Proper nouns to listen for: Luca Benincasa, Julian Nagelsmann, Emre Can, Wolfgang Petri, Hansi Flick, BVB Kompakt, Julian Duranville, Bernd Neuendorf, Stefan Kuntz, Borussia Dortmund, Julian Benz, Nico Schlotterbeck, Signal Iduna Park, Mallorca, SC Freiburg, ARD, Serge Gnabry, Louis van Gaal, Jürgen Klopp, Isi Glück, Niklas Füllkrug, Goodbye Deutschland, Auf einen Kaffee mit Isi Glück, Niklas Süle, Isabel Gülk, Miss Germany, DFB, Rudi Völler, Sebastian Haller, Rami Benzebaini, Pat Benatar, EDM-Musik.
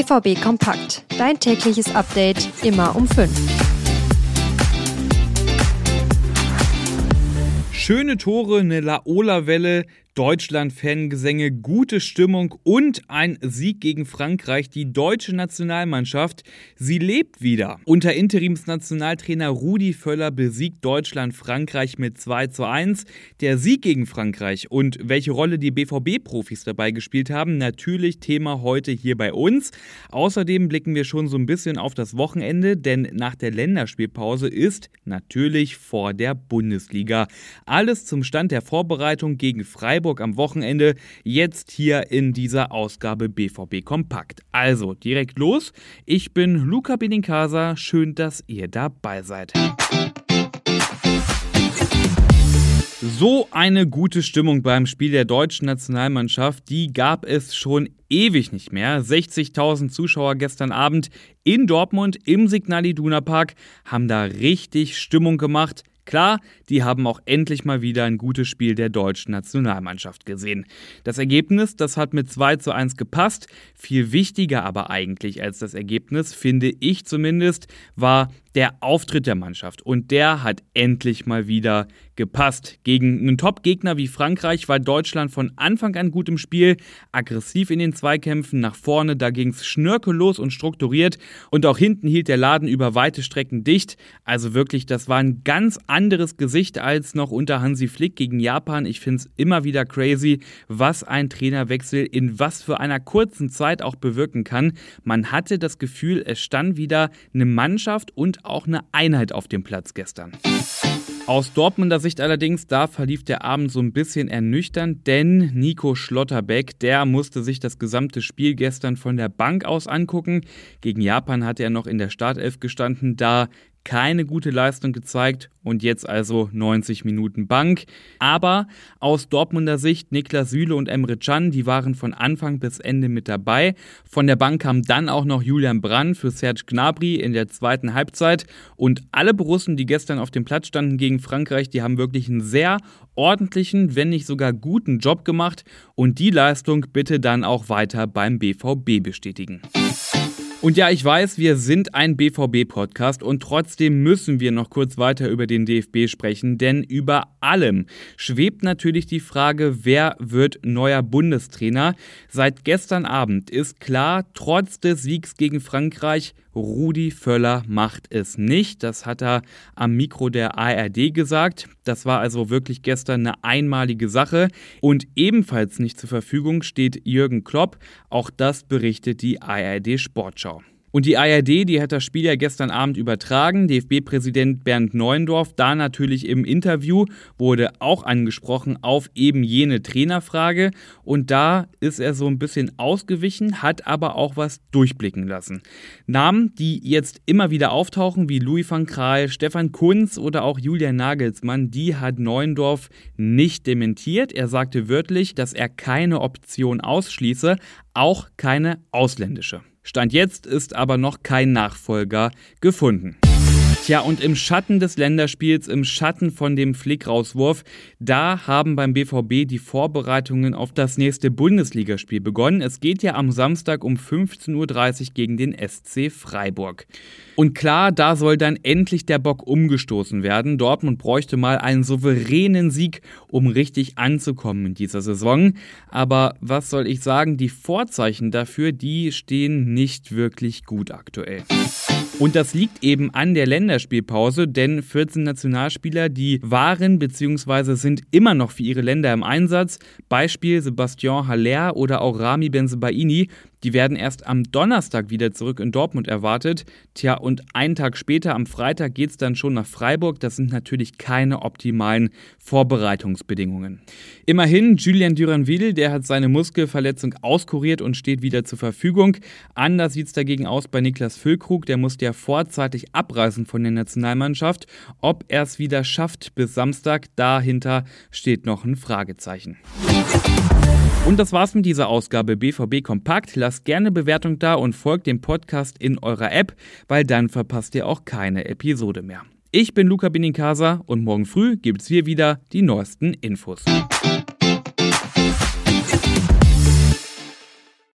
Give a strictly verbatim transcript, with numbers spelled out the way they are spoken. B V B Kompakt. Dein tägliches Update immer um fünf. Schöne Tore, eine Laola-Welle, Deutschland-Fangesänge, gute Stimmung und ein Sieg gegen Frankreich. Die deutsche Nationalmannschaft, sie lebt wieder. Unter Interimsnationaltrainer Rudi Völler besiegt Deutschland Frankreich mit zwei zu eins. Der Sieg gegen Frankreich und welche Rolle die B V B-Profis dabei gespielt haben, natürlich Thema heute hier bei uns. Außerdem blicken wir schon so ein bisschen auf das Wochenende, denn nach der Länderspielpause ist natürlich vor der Bundesliga. Alles zum Stand der Vorbereitung gegen Freiburg am Wochenende, jetzt hier in dieser Ausgabe B V B Kompakt. Also direkt los, ich bin Luca Benincasa, schön, dass ihr dabei seid. So eine gute Stimmung beim Spiel der deutschen Nationalmannschaft, die gab es schon ewig nicht mehr. sechzigtausend Zuschauer gestern Abend in Dortmund im Signal Iduna Park haben da richtig Stimmung gemacht. Klar, die haben auch endlich mal wieder ein gutes Spiel der deutschen Nationalmannschaft gesehen. Das Ergebnis, das hat mit zwei zu eins gepasst. Viel wichtiger aber eigentlich als das Ergebnis, finde ich zumindest, war der Auftritt der Mannschaft. Und der hat endlich mal wieder gepasst. Gegen einen Top-Gegner wie Frankreich war Deutschland von Anfang an gut im Spiel, aggressiv in den Zweikämpfen, nach vorne, da ging es schnörkellos und strukturiert. Und auch hinten hielt der Laden über weite Strecken dicht. Also wirklich, das war ein ganz anderes Gesicht als noch unter Hansi Flick gegen Japan. Ich finde es immer wieder crazy, was ein Trainerwechsel in was für einer kurzen Zeit auch bewirken kann. Man hatte das Gefühl, es stand wieder eine Mannschaft und auch eine Einheit auf dem Platz gestern. Aus Dortmunder Sicht allerdings, da verlief der Abend so ein bisschen ernüchternd, denn Nico Schlotterbeck, der musste sich das gesamte Spiel gestern von der Bank aus angucken. Gegen Japan hatte er noch in der Startelf gestanden, da keine gute Leistung gezeigt und jetzt also neunzig Minuten Bank. Aber aus Dortmunder Sicht, Niklas Süle und Emre Can, die waren von Anfang bis Ende mit dabei. Von der Bank kam dann auch noch Julian Brandt für Serge Gnabry in der zweiten Halbzeit. Und alle Borussen, die gestern auf dem Platz standen gegen Frankreich, die haben wirklich einen sehr ordentlichen, wenn nicht sogar guten Job gemacht. Und die Leistung bitte dann auch weiter beim B V B bestätigen. Und ja, ich weiß, wir sind ein B V B-Podcast und trotzdem müssen wir noch kurz weiter über den D F B sprechen, denn über allem schwebt natürlich die Frage, wer wird neuer Bundestrainer? Seit gestern Abend ist klar, trotz des Siegs gegen Frankreich, Rudi Völler macht es nicht. Das hat er am Mikro der A R D gesagt. Das war also wirklich gestern eine einmalige Sache. Und ebenfalls nicht zur Verfügung steht Jürgen Klopp. Auch das berichtet die A R D Sportschau. Und die A R D, die hat das Spiel ja gestern Abend übertragen. D F B-Präsident Bernd Neuendorf, da natürlich im Interview, wurde auch angesprochen auf eben jene Trainerfrage. Und da ist er so ein bisschen ausgewichen, hat aber auch was durchblicken lassen. Namen, die jetzt immer wieder auftauchen, wie Louis van Gaal, Stefan Kuntz oder auch Julian Nagelsmann, die hat Neuendorf nicht dementiert. Er sagte wörtlich, dass er keine Option ausschließe, auch keine ausländische. Stand jetzt ist aber noch kein Nachfolger gefunden. Tja, und im Schatten des Länderspiels, im Schatten von dem Flick-Rauswurf, da haben beim B V B die Vorbereitungen auf das nächste Bundesligaspiel begonnen. Es geht ja am Samstag um fünfzehn Uhr dreißig gegen den S C Freiburg. Und klar, da soll dann endlich der Bock umgestoßen werden. Dortmund bräuchte mal einen souveränen Sieg, um richtig anzukommen in dieser Saison. Aber was soll ich sagen, die Vorzeichen dafür, die stehen nicht wirklich gut aktuell. Und das liegt eben an der Länderspielpause, denn vierzehn Nationalspieler, die waren bzw. sind immer noch für ihre Länder im Einsatz. Beispiel Sebastian Haller oder auch Rami Benzebaini, die werden erst am Donnerstag wieder zurück in Dortmund erwartet. Tja, und einen Tag später, am Freitag, geht's dann schon nach Freiburg. Das sind natürlich keine optimalen Vorbereitungsbedingungen. Immerhin, Julian Duranville, der hat seine Muskelverletzung auskuriert und steht wieder zur Verfügung. Anders sieht's dagegen aus bei Niklas Füllkrug, der musste ja vorzeitig abreißen von der Nationalmannschaft. Ob er es wieder schafft bis Samstag, dahinter steht noch ein Fragezeichen. Und das war's mit dieser Ausgabe B V B Kompakt. Lasst gerne Bewertung da und folgt dem Podcast in eurer App, weil dann verpasst ihr auch keine Episode mehr. Ich bin Luca Benincasa und morgen früh gibt's hier wieder die neuesten Infos.